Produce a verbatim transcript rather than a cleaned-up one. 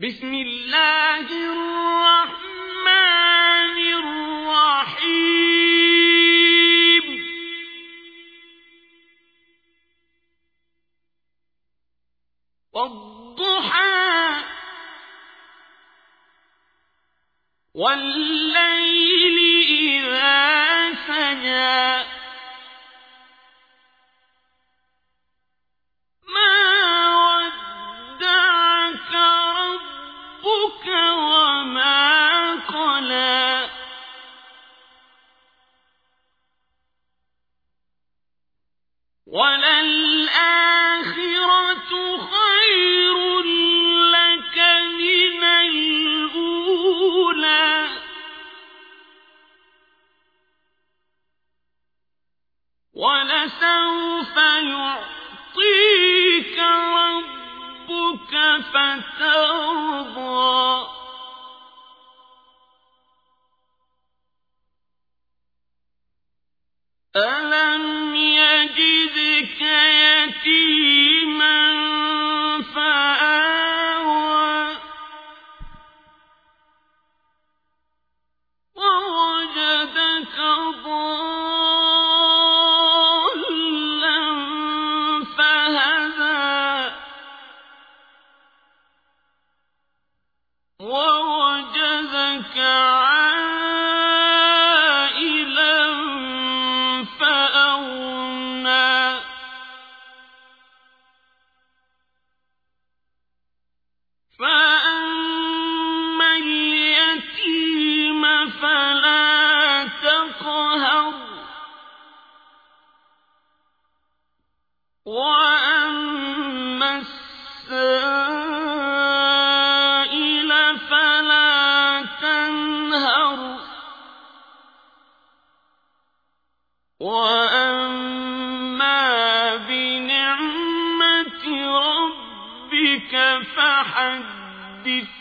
بسم الله الرحمن الرحيم والضحى والليل إذا سجى وما قلى وللآخرة خير لك من الأولى ولسوف يعطيك ربك فترضى أَلَمْ يَجِدْكَ يَتِيمًا فَآوَى وَوَجَدَكَ ضَالًّا فَهَدَى وَوَجَدَكَ فلا تقهر وأما السائل فلا تنهر وأما بنعمة ربك فحدث.